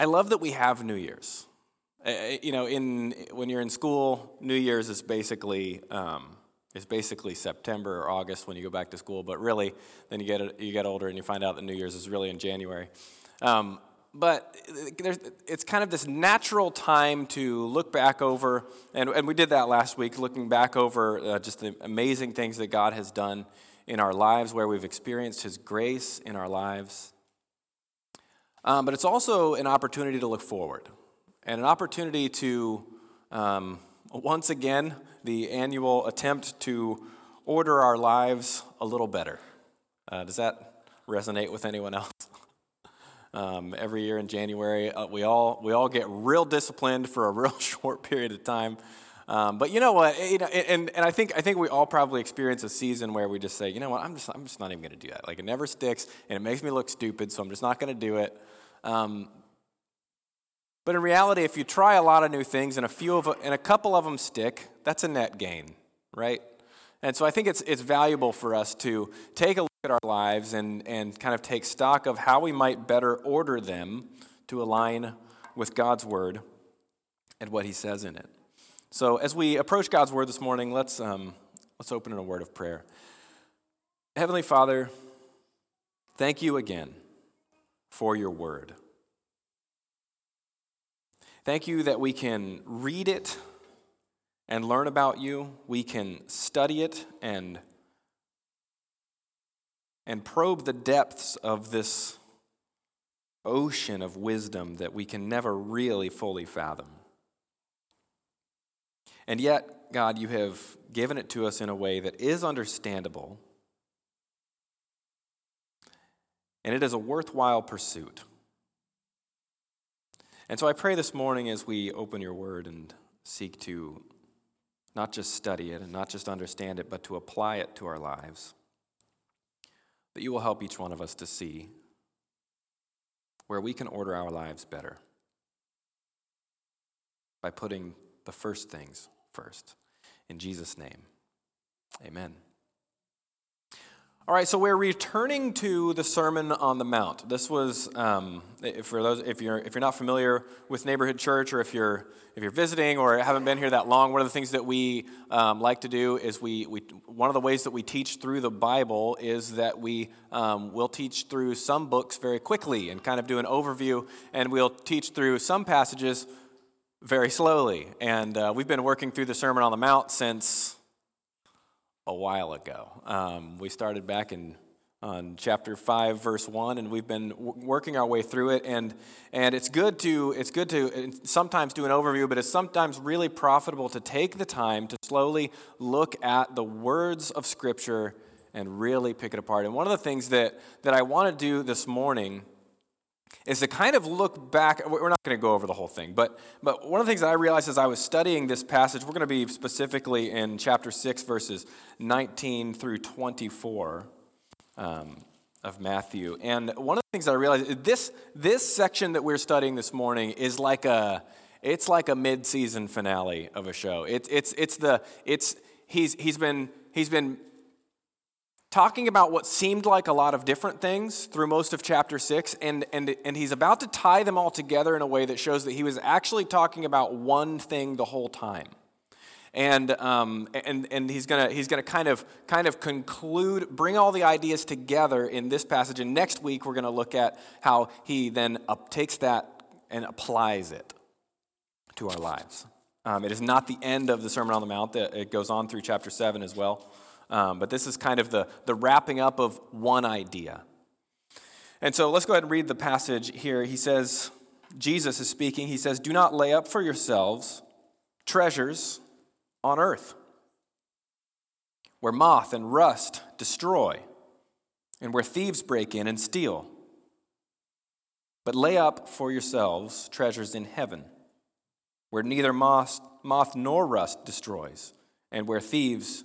I love that we have New Year's. You know, when you're in school, New Year's is basically September or August when you go back to school. But really, then you get older and you find out that New Year's is really in January. But it's kind of this natural time to look back over, and we did that last week, looking back over just the amazing things that God has done in our lives, where we've experienced His grace in our lives. But it's also an opportunity to look forward, and an opportunity to, once again, the annual attempt to order our lives a little better. Does that resonate with anyone else? Every year in January, we all get real disciplined for a real short period of time. But you know what? And I think we all probably experience a season where we just say, you know what? I'm just not even going to do that. Like, it never sticks, and it makes me look stupid, so I'm just not going to do it. But in reality, if you try a lot of new things and a couple of them stick, that's a net gain, right? And so I think it's valuable for us to take a look at our lives and kind of take stock of how we might better order them to align with God's Word and what He says in it. So as we approach God's Word this morning, let's open in a word of prayer. Heavenly Father, thank you again for your Word. Thank you that we can read it and learn about you. We can study it and probe the depths of this ocean of wisdom that we can never really fully fathom. And yet, God, you have given it to us in a way that is understandable, and it is a worthwhile pursuit. And so I pray this morning as we open your word and seek to not just study it and not just understand it, but to apply it to our lives, that you will help each one of us to see where we can order our lives better by putting the first things first. In Jesus' name, amen. All right, so we're returning to the Sermon on the Mount. This was, for those, if you're not familiar with Neighborhood Church, or if you're visiting or haven't been here that long, one of the things that we like to do is we one of the ways that we teach through the Bible is that we'll teach through some books very quickly and kind of do an overview, and we'll teach through some passages very slowly. And we've been working through the Sermon on the Mount since a while ago. We started back on chapter 5, verse 1, and we've been working our way through it. And it's good to sometimes do an overview, but it's sometimes really profitable to take the time to slowly look at the words of Scripture and really pick it apart. And one of the things that I want to do this morning is to kind of look back. We're not going to go over the whole thing, but one of the things that I realized as I was studying this passage, we're going to be specifically in chapter 6, verses 19 through 24 of Matthew. And one of the things that I realized is this section that we're studying this morning is like a mid-season finale of a show. He's been talking about what seemed like a lot of different things through most of chapter 6, and he's about to tie them all together in a way that shows that he was actually talking about one thing the whole time. And he's gonna kind of conclude, bring all the ideas together in this passage, and next week we're gonna look at how he then takes that and applies it to our lives. It is not the end of the Sermon on the Mount. It goes on through chapter 7 as well. But this is kind of the wrapping up of one idea. And so let's go ahead and read the passage here. He says, Jesus is speaking. He says, "Do not lay up for yourselves treasures on earth, where moth and rust destroy, and where thieves break in and steal. But lay up for yourselves treasures in heaven, where neither moth nor rust destroys, and where thieves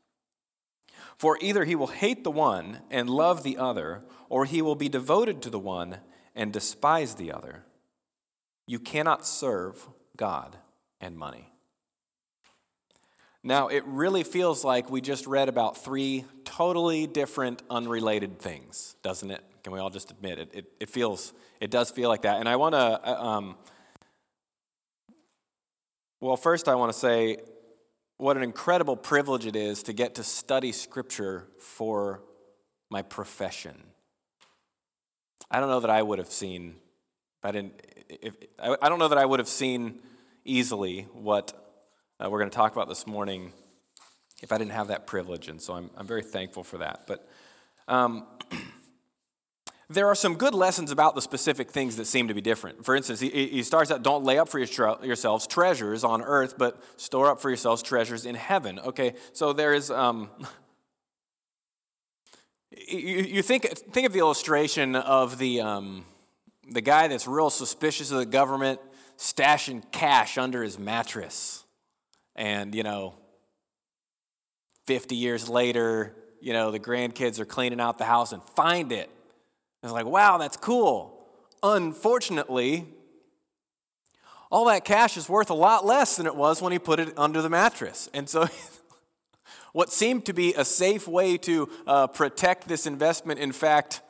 For either he will hate the one and love the other, or he will be devoted to the one and despise the other. You cannot serve God and money. Now, it really feels like we just read about three totally different, unrelated things, doesn't it? Can we all just admit it? It does feel like that. And I want to, first I want to say what an incredible privilege it is to get to study Scripture for my profession. I don't know that I would have seen, easily what we're going to talk about this morning if I didn't have that privilege, and so I'm very thankful for that. But there are some good lessons about the specific things that seem to be different. For instance, he starts out, don't lay up for yourselves treasures on earth, but store up for yourselves treasures in heaven. Okay, so there is, you think of the illustration of the guy that's real suspicious of the government stashing cash under his mattress. And, 50 years later, the grandkids are cleaning out the house and find it. It's like, wow, that's cool. Unfortunately, all that cash is worth a lot less than it was when he put it under the mattress. And so what seemed to be a safe way to protect this investment, in fact,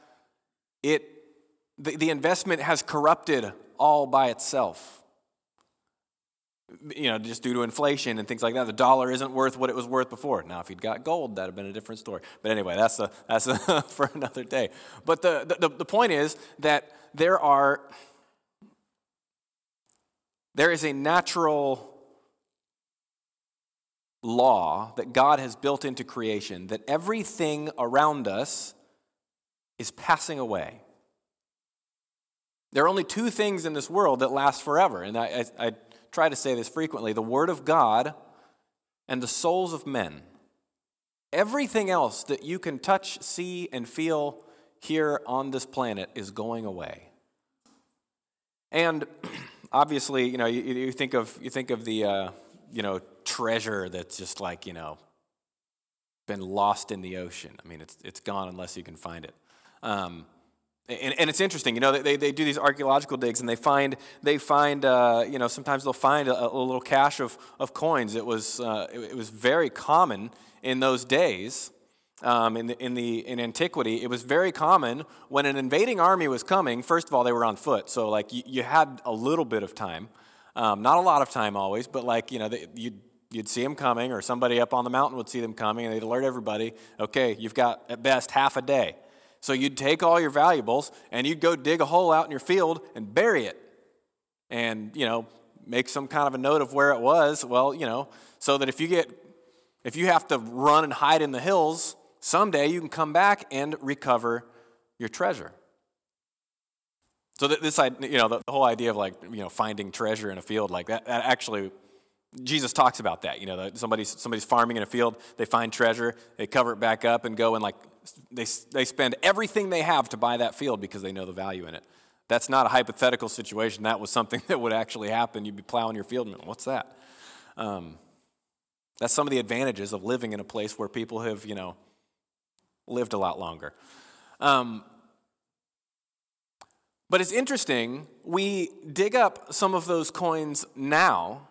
the investment has corrupted all by itself. Just due to inflation and things like that, the dollar isn't worth what it was worth before. Now, if you'd got gold, that'd have been a different story. But anyway, that's for another day. But the point is that there is a natural law that God has built into creation that everything around us is passing away. There are only two things in this world that last forever, and I try to say this frequently, the Word of God and the souls of men. Everything else that you can touch, see, and feel here on this planet is going away. And obviously, you think of the treasure that's just like been lost in the ocean. I mean, it's gone unless you can find it. And it's interesting, they do these archaeological digs and they find sometimes they'll find a little cache of coins. It was very common in those days, in antiquity. It was very common when an invading army was coming. First of all, they were on foot, so you had a little bit of time, not a lot of time always, but you'd see them coming, or somebody up on the mountain would see them coming, and they'd alert everybody. Okay, you've got at best half a day. So you'd take all your valuables and you'd go dig a hole out in your field and bury it and, make some kind of a note of where it was. Well, so that if you have to run and hide in the hills, someday you can come back and recover your treasure. So that this, the whole idea of finding treasure in a field like that actually, Jesus talks about that. Somebody's farming in a field, they find treasure, they cover it back up and go and they spend everything they have to buy that field because they know the value in it. That's not a hypothetical situation. That was something that would actually happen. You'd be plowing your field and what's that? That's some of the advantages of living in a place where people have, lived a lot longer. But it's interesting, we dig up some of those coins now.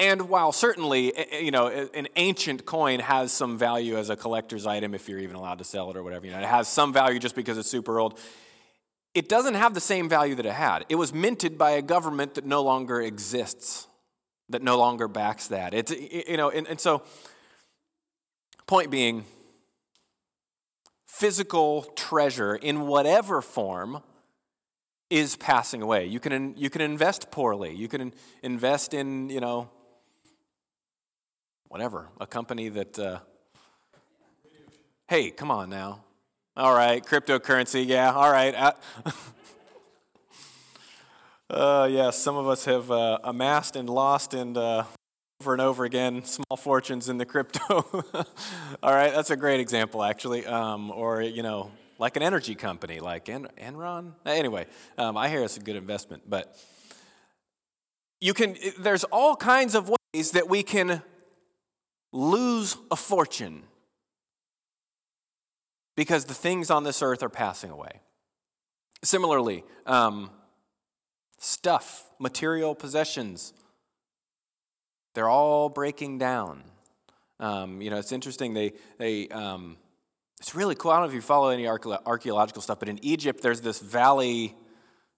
And while certainly, an ancient coin has some value as a collector's item, if you're even allowed to sell it or whatever, it has some value just because it's super old, it doesn't have the same value that it had. It was minted by a government that no longer exists, that no longer backs that. It's, and so, point being, physical treasure in whatever form is passing away. You can invest poorly. You can invest in, whatever, a company that, hey, come on now. All right, cryptocurrency, yeah, all right. Yeah, some of us have amassed and lost and over and over again small fortunes in the crypto. All right, that's a great example, actually. Or, like an energy company, like Enron. Anyway, I hear it's a good investment, but there's all kinds of ways that we can lose a fortune because the things on this earth are passing away. Similarly, stuff, material possessions, they're all breaking down. It's interesting. They it's really cool. I don't know if you follow any archaeological stuff, but in Egypt, there's this valley.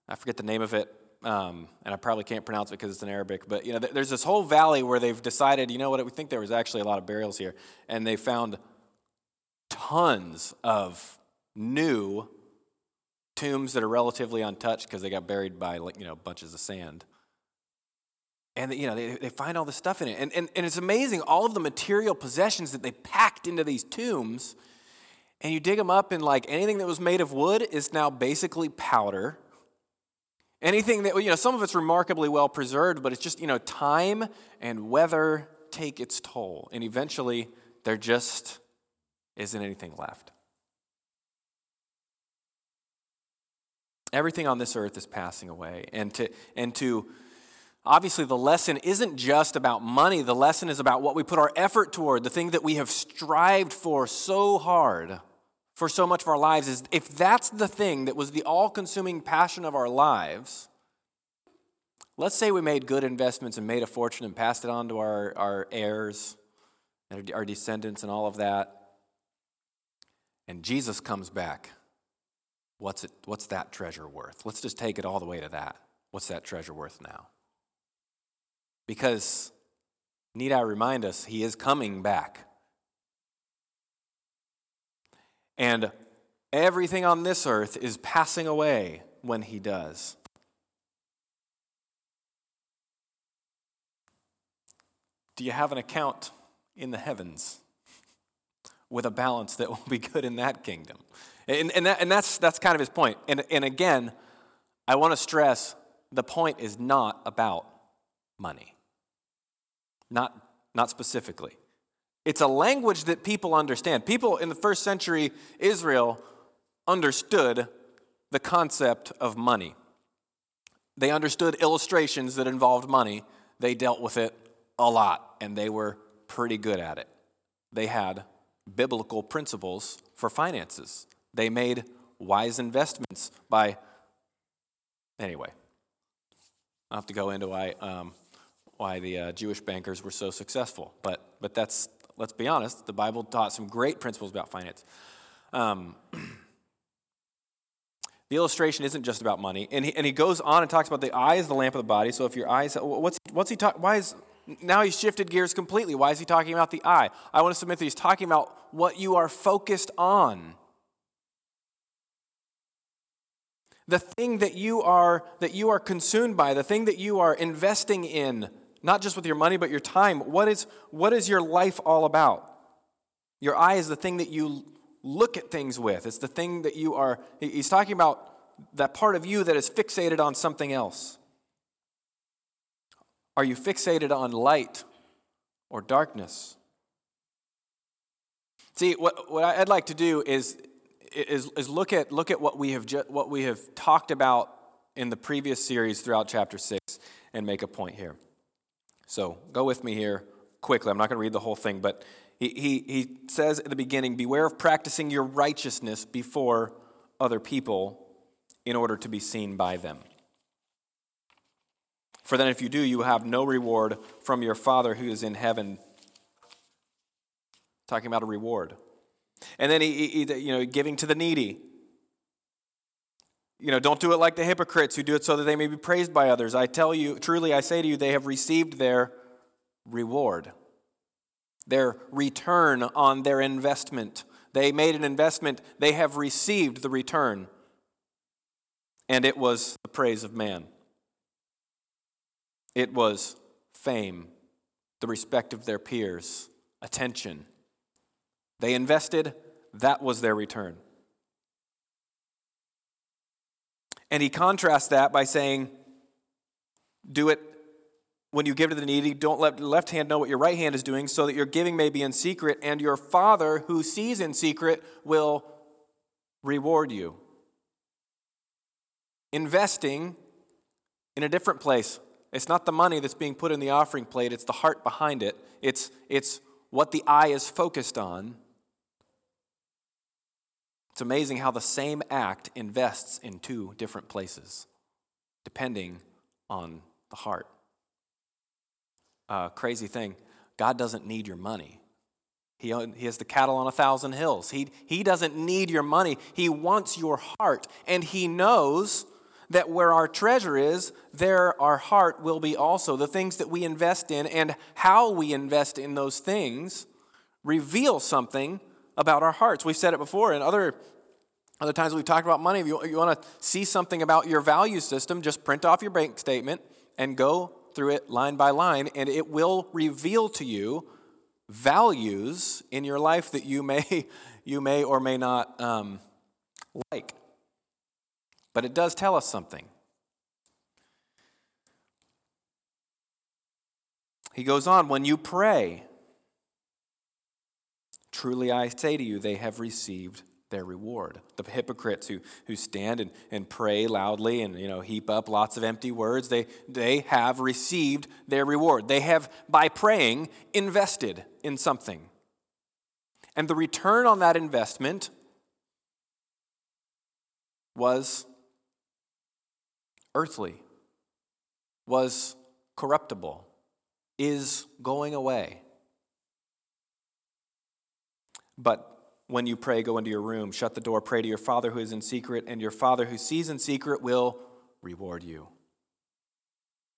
I forget the name of it, and I probably can't pronounce it because it's in Arabic. But there's this whole valley where they've decided, you know what? We think there was actually a lot of burials here, and they found tons of new tombs that are relatively untouched because they got buried by bunches of sand. And they find all this stuff in it. And it's amazing, all of the material possessions that they packed into these tombs. And you dig them up, and anything that was made of wood is now basically powder. Anything that, some of it's remarkably well preserved, but it's just, time and weather take its toll. And eventually, there just isn't anything left. Everything on this earth is passing away. Obviously, the lesson isn't just about money. The lesson is about what we put our effort toward, the thing that we have strived for so hard for so much of our lives. Is if that's the thing that was the all-consuming passion of our lives, let's say we made good investments and made a fortune and passed it on to our heirs and our descendants and all of that, and Jesus comes back. What's that treasure worth? Let's just take it all the way to that. What's that treasure worth now? Because, need I remind us, he is coming back. And everything on this earth is passing away when he does. Do you have an account in the heavens with a balance that will be good in that kingdom? And that's kind of his point. And again, I want to stress, the point is not about money. Not specifically. It's a language that people understand. People in the first century Israel understood the concept of money. They understood illustrations that involved money. They dealt with it a lot, and they were pretty good at it. They had biblical principles for finances. They made wise investments anyway. I'll have to go into why the Jewish bankers were so successful. But that's, let's be honest, the Bible taught some great principles about finance. The illustration isn't just about money, and he goes on and talks about the eye is the lamp of the body. So if your eyes, what's he talking? Why is now he's shifted gears completely? Why is he talking about the eye? I want to submit that he's talking about what you are focused on, the thing that you are consumed by, the thing that you are investing in, not just with your money, but your time. What is your life all about? Your eye is the thing that you look at things with. It's the thing that you are, he's talking about that part of you that is fixated on something else. Are you fixated on light or darkness? See, what I'd like to do is look at what we have talked about in the previous series throughout chapter 6 and make a point here. So go with me here quickly. I'm not going to read the whole thing, but he says at the beginning, beware of practicing your righteousness before other people in order to be seen by them. For then if you do, you have no reward from your Father who is in heaven. Talking about a reward. And then he giving to the needy. Don't do it like the hypocrites who do it so that they may be praised by others. I tell you, truly I say to you, they have received their reward, their return on their investment. They made an investment, they have received the return. And it was the praise of man. It was fame, the respect of their peers, attention. They invested, that was their return. And he contrasts that by saying, do it when you give to the needy, don't let the left hand know what your right hand is doing, so that your giving may be in secret, and your Father who sees in secret will reward you. Investing in a different place. It's not the money that's being put in the offering plate. It's the heart behind it. It's what the eye is focused on. It's amazing how the same act invests in two different places, depending on the heart. Crazy thing, God doesn't need your money. He has the cattle on 1,000 hills. He doesn't need your money. He wants your heart, and He knows that where our treasure is, there our heart will be also. The things that we invest in and how we invest in those things reveal something about our hearts. We've said it before, and other times we've talked about money. If you want to see something about your value system, just print off your bank statement and go through it line by line, and it will reveal to you values in your life that you may or may not like. But it does tell us something. He goes on, when you pray, truly I say to you, they have received their reward. The hypocrites who stand and pray loudly and heap up lots of empty words, they have received their reward. They have, by praying, invested in something. And the return on that investment was earthly, was corruptible, is going away. But when you pray, go into your room, shut the door, pray to your Father who is in secret, and your Father who sees in secret will reward you.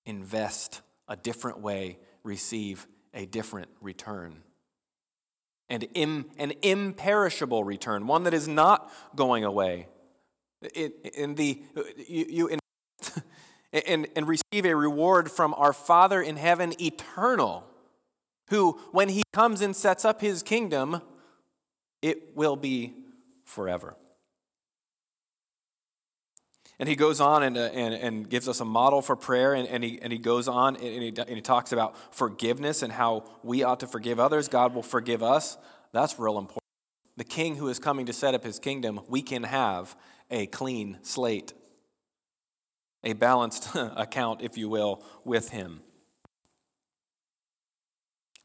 Invest a different way, receive a different return. And an imperishable return, one that is not going away. You receive a reward from our Father in heaven, eternal, who, when He comes and sets up His kingdom, it will be forever. And he goes on and gives us a model for prayer, and he goes on and he talks about forgiveness and how we ought to forgive others. God will forgive us. That's real important. The king who is coming to set up his kingdom, we can have a clean slate, a balanced account, if you will, with him.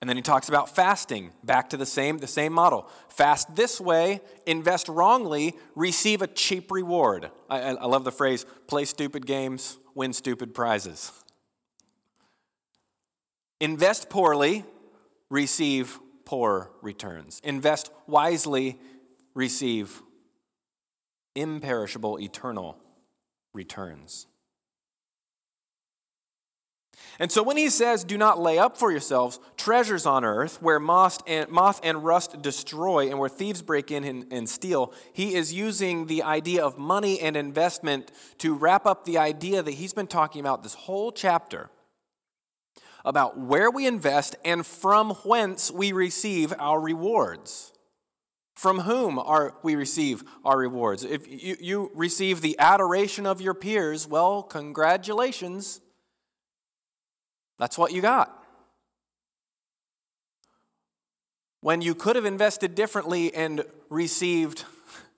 And then he talks about fasting, back to the same model. Fast this way, invest wrongly, receive a cheap reward. I love the phrase, play stupid games, win stupid prizes. Invest poorly, receive poor returns. Invest wisely, receive imperishable, eternal returns. And so when he says, do not lay up for yourselves treasures on earth where moth and rust destroy and where thieves break in and steal, he is using the idea of money and investment to wrap up the idea that he's been talking about this whole chapter about where we invest and from whence we receive our rewards. From whom we receive our rewards. If you receive the adoration of your peers, well, congratulations. That's what you got. When you could have invested differently and received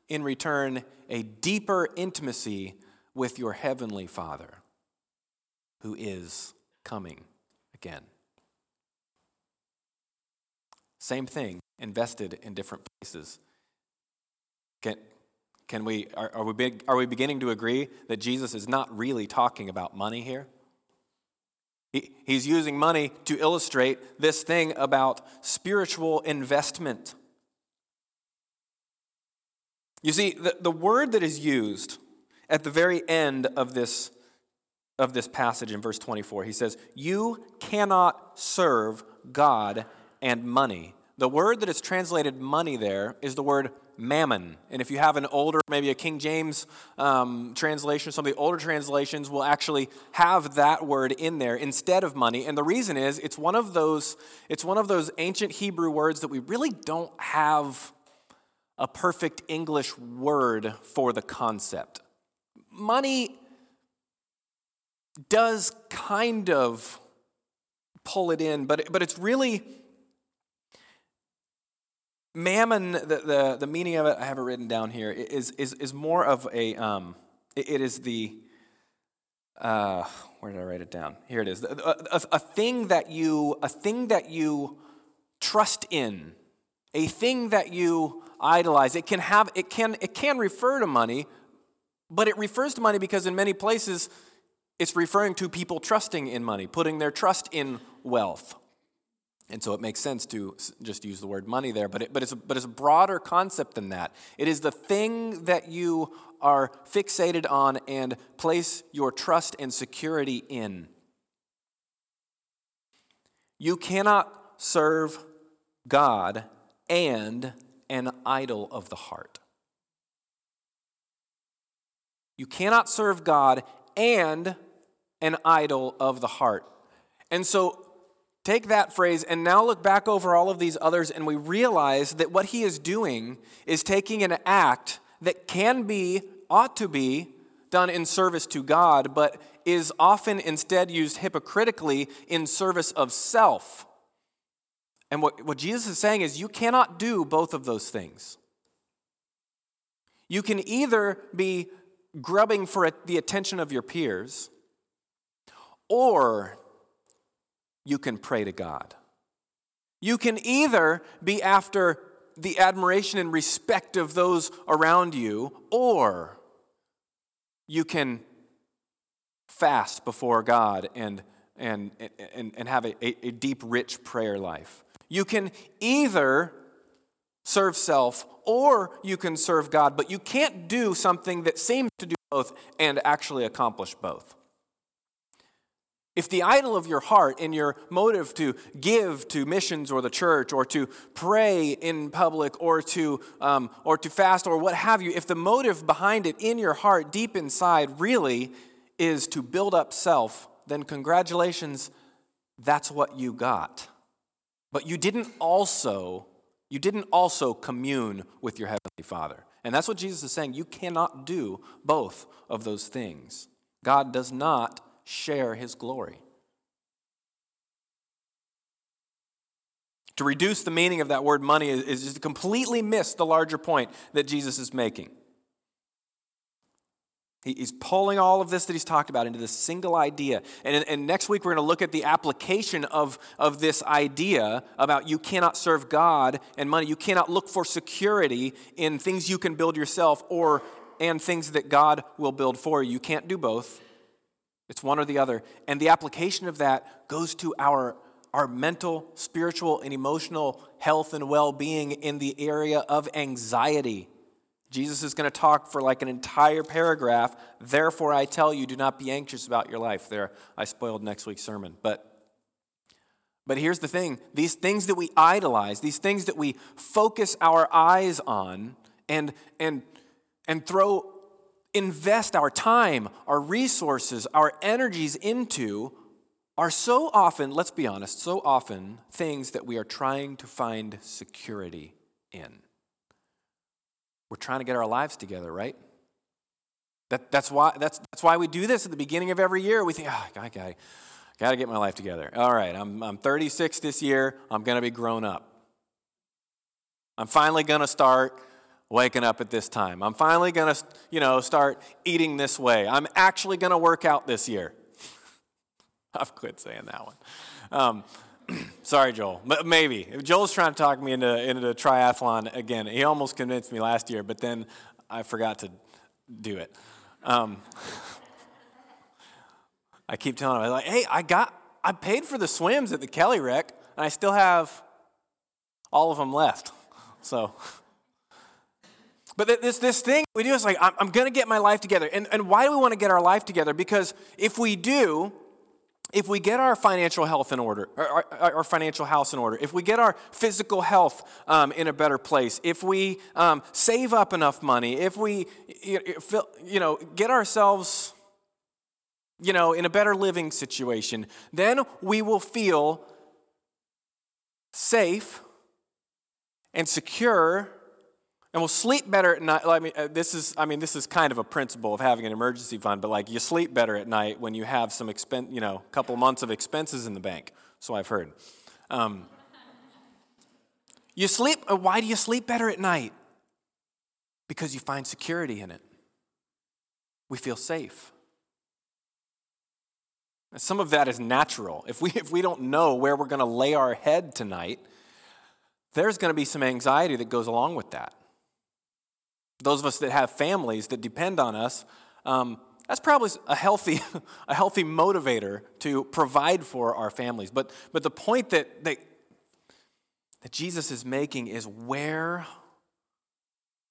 in return a deeper intimacy with your heavenly Father who is coming again. Same thing, invested in different places. Are we beginning to agree that Jesus is not really talking about money here? He's using money to illustrate this thing about spiritual investment. You see, the word that is used at the very end of this passage in verse 24, he says, you cannot serve God and money. The word that is translated money there is the word mammon. And if you have an older, maybe a King James translation, some of the older translations will actually have that word in there instead of money. And the reason is it's one of those ancient Hebrew words that we really don't have a perfect English word for the concept. Money does kind of pull it in, but it's really Mammon, the meaning of it, I have it written down here, is more of a, it is the, where did I write it down? Here it is. A thing that you trust in, a thing that you idolize. It can refer to money, but it refers to money because in many places it's referring to people trusting in money, putting their trust in wealth. And so it makes sense to just use the word money there, but it's a broader concept than that. It is the thing that you are fixated on and place your trust and security in. You cannot serve God and an idol of the heart. You cannot serve God and an idol of the heart. And so take that phrase and now look back over all of these others, and we realize that what he is doing is taking an act that can be, ought to be, done in service to God, but is often instead used hypocritically in service of self. And what Jesus is saying is you cannot do both of those things. You can either be grubbing for the attention of your peers, or you can pray to God. You can either be after the admiration and respect of those around you, or you can fast before God and have a deep, rich prayer life. You can either serve self or you can serve God, but you can't do something that seems to do both and actually accomplish both. If the idol of your heart and your motive to give to missions or the church or to pray in public or to fast or what have you, if the motive behind it in your heart deep inside really is to build up self, then congratulations, that's what you got. But you didn't also commune with your Heavenly Father. And that's what Jesus is saying. You cannot do both of those things. God does not share his glory. To reduce the meaning of that word money is just to completely miss the larger point that Jesus is making. He's pulling all of this that he's talked about into this single idea. And next week we're going to look at the application of this idea about you cannot serve God and money. You cannot look for security in things you can build yourself and things that God will build for you. You can't do both. It's one or the other. And the application of that goes to our mental, spiritual, and emotional health and well-being in the area of anxiety. Jesus is going to talk for like an entire paragraph. Therefore, I tell you, do not be anxious about your life. There, I spoiled next week's sermon. But here's the thing. These things that we idolize, these things that we focus our eyes on and throw invest our time, our resources, our energies into are so often, let's be honest, so often things that we are trying to find security in. We're trying to get our lives together, right? That's why we do this at the beginning of every year. We think, I got to get my life together. All right, I'm 36 this year. I'm going to be grown up. I'm finally going to start waking up at this time. I'm finally going to, start eating this way. I'm actually going to work out this year. I've quit saying that one. Sorry, Joel, but maybe. Joel's trying to talk me into triathlon again. He almost convinced me last year, but then I forgot to do it. I keep telling him, like, hey, I paid for the swims at the Kelly Rec, and I still have all of them left. So... But this thing we do is like, I'm going to get my life together. And why do we want to get our life together? Because if we get our financial health in order, our financial house in order, if we get our physical health in a better place, if we save up enough money, if we get ourselves in a better living situation, then we will feel safe and secure. And we'll sleep better at night. This is kind of a principle of having an emergency fund, but like you sleep better at night when you have some expense, couple months of expenses in the bank. So I've heard. You sleep, why do you sleep better at night? Because you find security in it. We feel safe. And some of that is natural. If we don't know where we're going to lay our head tonight, there's going to be some anxiety that goes along with that. Those of us that have families that depend on us, that's probably a healthy motivator to provide for our families. But the point that Jesus is making is, where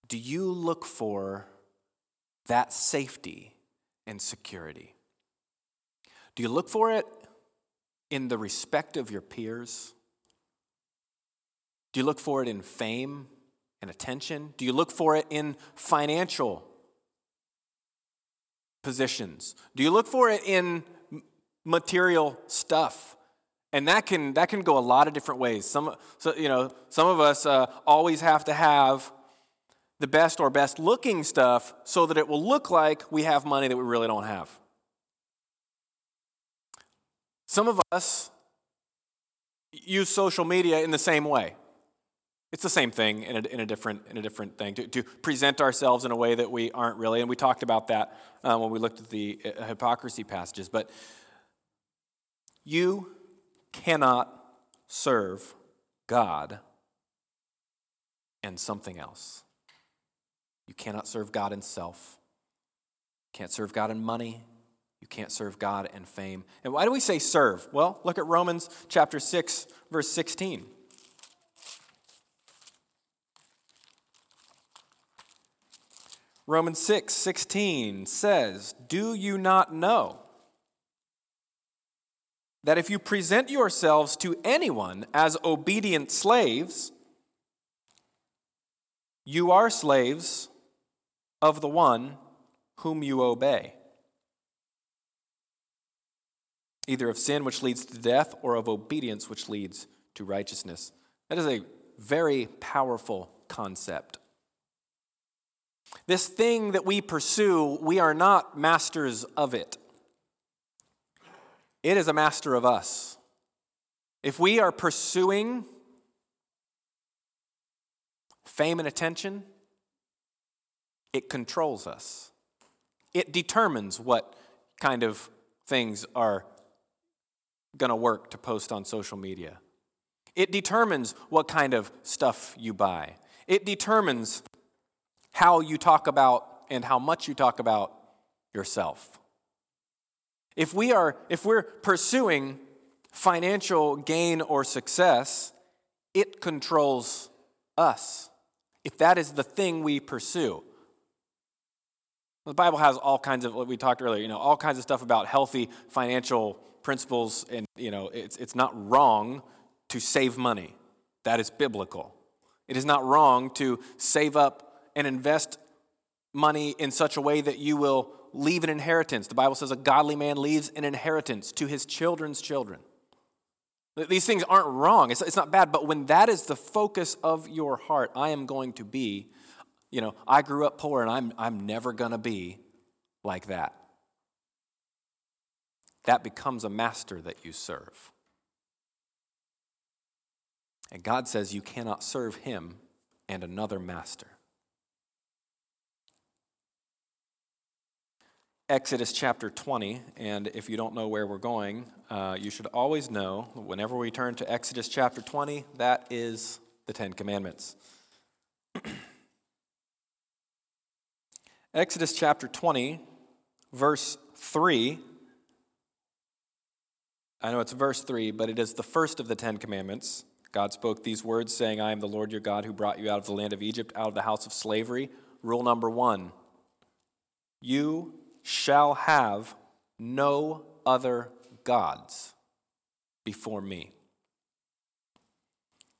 do you look for that safety and security? Do you look for it in the respect of your peers? Do you look for it in fame and attention? Do you look for it in financial positions? Do you look for it in material stuff? And that can go a lot of different ways. Some of us always have to have the best or best looking stuff so that it will look like we have money that we really don't have. Some of us use social media in the same way. It's the same thing in a different thing, to present ourselves in a way that we aren't really. And we talked about that when we looked at the hypocrisy passages. But you cannot serve God and something else. You cannot serve God in self. You can't serve God in money. You can't serve God in fame. And why do we say serve? Well, look at Romans chapter 6, verse 16. Romans 6, 16 says, "Do you not know that if you present yourselves to anyone as obedient slaves, you are slaves of the one whom you obey, either of sin, which leads to death, or of obedience, which leads to righteousness." That is a very powerful concept. This thing that we pursue, we are not masters of it. It is a master of us. If we are pursuing fame and attention, it controls us. It determines what kind of things are going to work to post on social media. It determines what kind of stuff you buy. It determines how you talk about and how much you talk about yourself. If we're pursuing financial gain or success, it controls us. If that is the thing we pursue. The Bible has all kinds of, what we talked earlier, all kinds of stuff about healthy financial principles, and it's not wrong to save money. That is biblical. It is not wrong to save up and invest money in such a way that you will leave an inheritance. The Bible says a godly man leaves an inheritance to his children's children. These things aren't wrong. It's not bad. But when that is the focus of your heart, I am going to be, I grew up poor and I'm never going to be like that. That becomes a master that you serve. And God says you cannot serve him and another master. Exodus chapter 20, and if you don't know where we're going, you should always know, whenever we turn to Exodus chapter 20, that is the Ten Commandments. Exodus chapter 20, verse 3. I know it's verse 3, but it is the first of the Ten Commandments. God spoke these words, saying, "I am the Lord your God who brought you out of the land of Egypt, out of the house of slavery." Rule number 1, you shall have no other gods before me.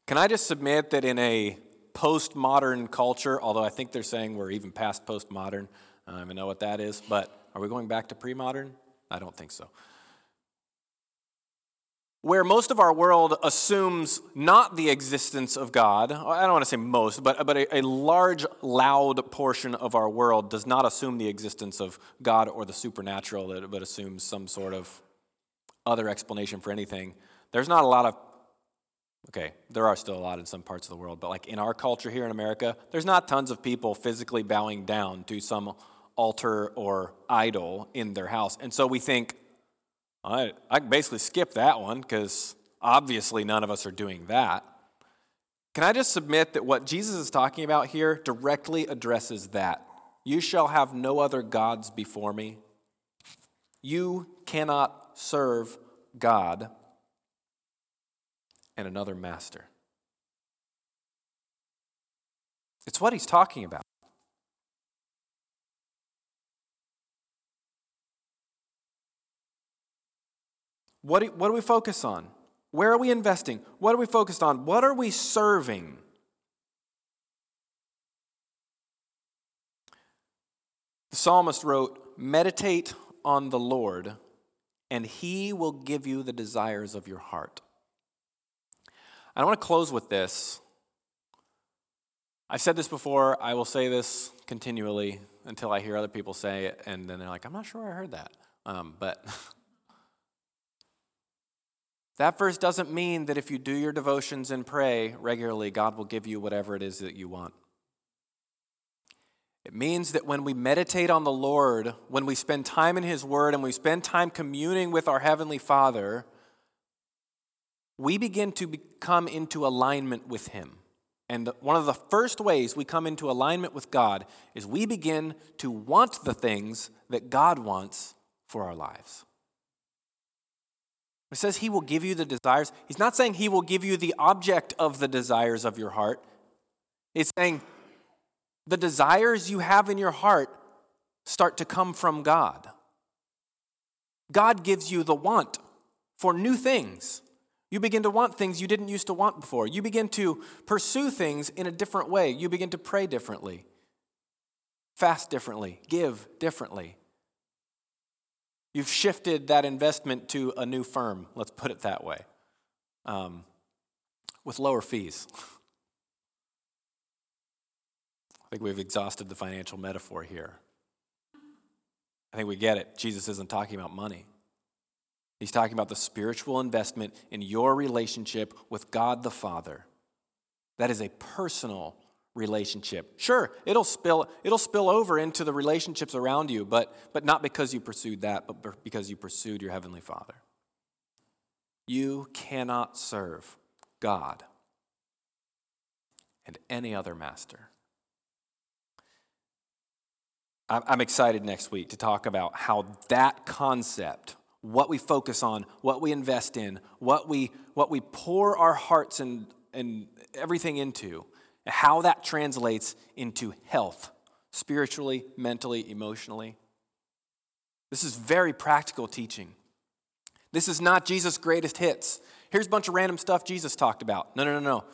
Can I just submit that in a postmodern culture, although I think they're saying we're even past postmodern, I don't even know what that is, but are we going back to pre-modern? I don't think so. Where most of our world assumes not the existence of God, I don't want to say most, but a large, loud portion of our world does not assume the existence of God or the supernatural, but assumes some sort of other explanation for anything. There's not a lot of Okay, there are still a lot in some parts of the world, but like in our culture here in America, there's not tons of people physically bowing down to some altar or idol in their house. And so we think, I can basically skip that one because obviously none of us are doing that. Can I just submit that what Jesus is talking about here directly addresses that? You shall have no other gods before me. You cannot serve God and another master. It's what he's talking about. What do we focus on? Where are we investing? What are we focused on? What are we serving? The psalmist wrote, "Meditate on the Lord, and he will give you the desires of your heart." I want to close with this. I've said this before. I will say this continually until I hear other people say it, and then they're like, "I'm not sure I heard that." But that verse doesn't mean that if you do your devotions and pray regularly, God will give you whatever it is that you want. It means that when we meditate on the Lord, when we spend time in His Word, and we spend time communing with our Heavenly Father, we begin to come into alignment with Him. And one of the first ways we come into alignment with God is we begin to want the things that God wants for our lives. It says He will give you the desires. He's not saying He will give you the object of the desires of your heart. It's saying the desires you have in your heart start to come from God. God gives you the want for new things. You begin to want things you didn't used to want before. You begin to pursue things in a different way. You begin to pray differently, fast differently, give differently. You've shifted that investment to a new firm, let's put it that way, with lower fees. I think we've exhausted the financial metaphor here. I think we get it. Jesus isn't talking about money. He's talking about the spiritual investment in your relationship with God the Father. That is a personal relationship. Sure, it'll spill over into the relationships around you, but not because you pursued that, but because you pursued your Heavenly Father. You cannot serve God and any other master. I'm excited next week to talk about how that concept, what we focus on, what we invest in, what we pour our hearts and everything into, how that translates into health, spiritually, mentally, emotionally. This is very practical teaching. This is not Jesus' greatest hits. Here's a bunch of random stuff Jesus talked about. No.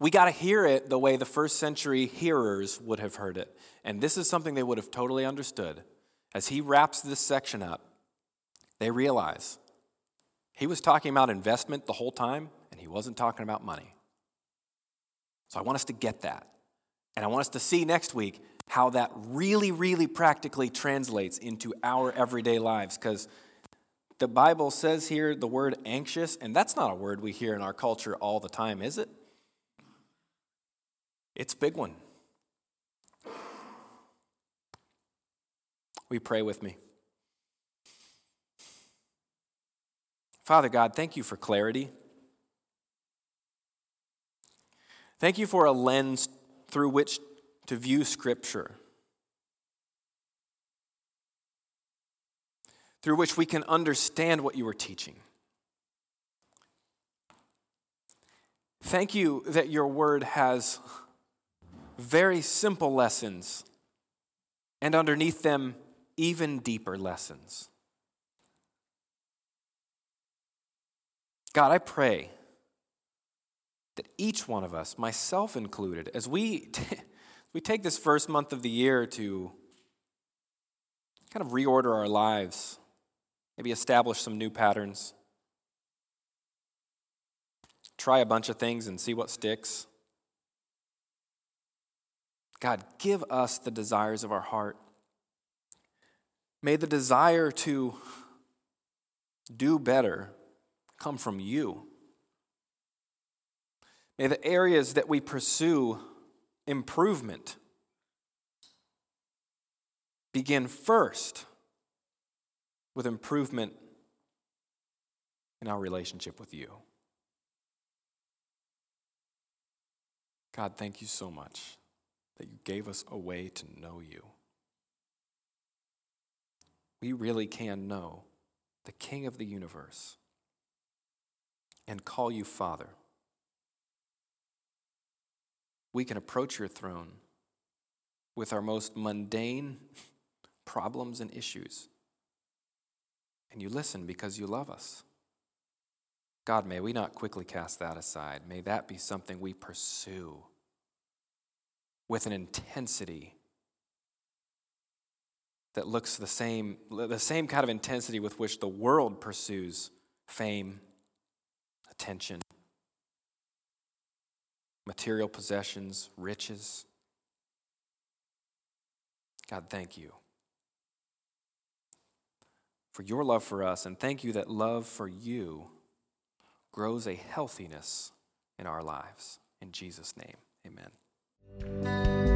We got to hear it the way the first century hearers would have heard it. And this is something they would have totally understood. As he wraps this section up, they realize he was talking about investment the whole time, and he wasn't talking about money. So I want us to get that. And I want us to see next week how that really, really practically translates into our everyday lives. Because the Bible says here the word anxious, and that's not a word we hear in our culture all the time, is it? It's a big one. We pray with me. Father God, thank you for clarity. Thank you for a lens through which to view Scripture, through which we can understand what you are teaching. Thank you that your word has very simple lessons, and underneath them, even deeper lessons. God, I pray that each one of us, myself included, as we take this first month of the year to kind of reorder our lives, maybe establish some new patterns, try a bunch of things and see what sticks. God, give us the desires of our heart. May the desire to do better come from you. May the areas that we pursue improvement begin first with improvement in our relationship with you. God, thank you so much that you gave us a way to know you. We really can know the King of the universe and call you Father. We can approach your throne with our most mundane problems and issues. And you listen because you love us. God, may we not quickly cast that aside. May that be something we pursue with an intensity that looks the same kind of intensity with which the world pursues fame, attention, material possessions, riches. God, thank you for your love for us, and thank you that love for you grows a healthiness in our lives. In Jesus' name, amen.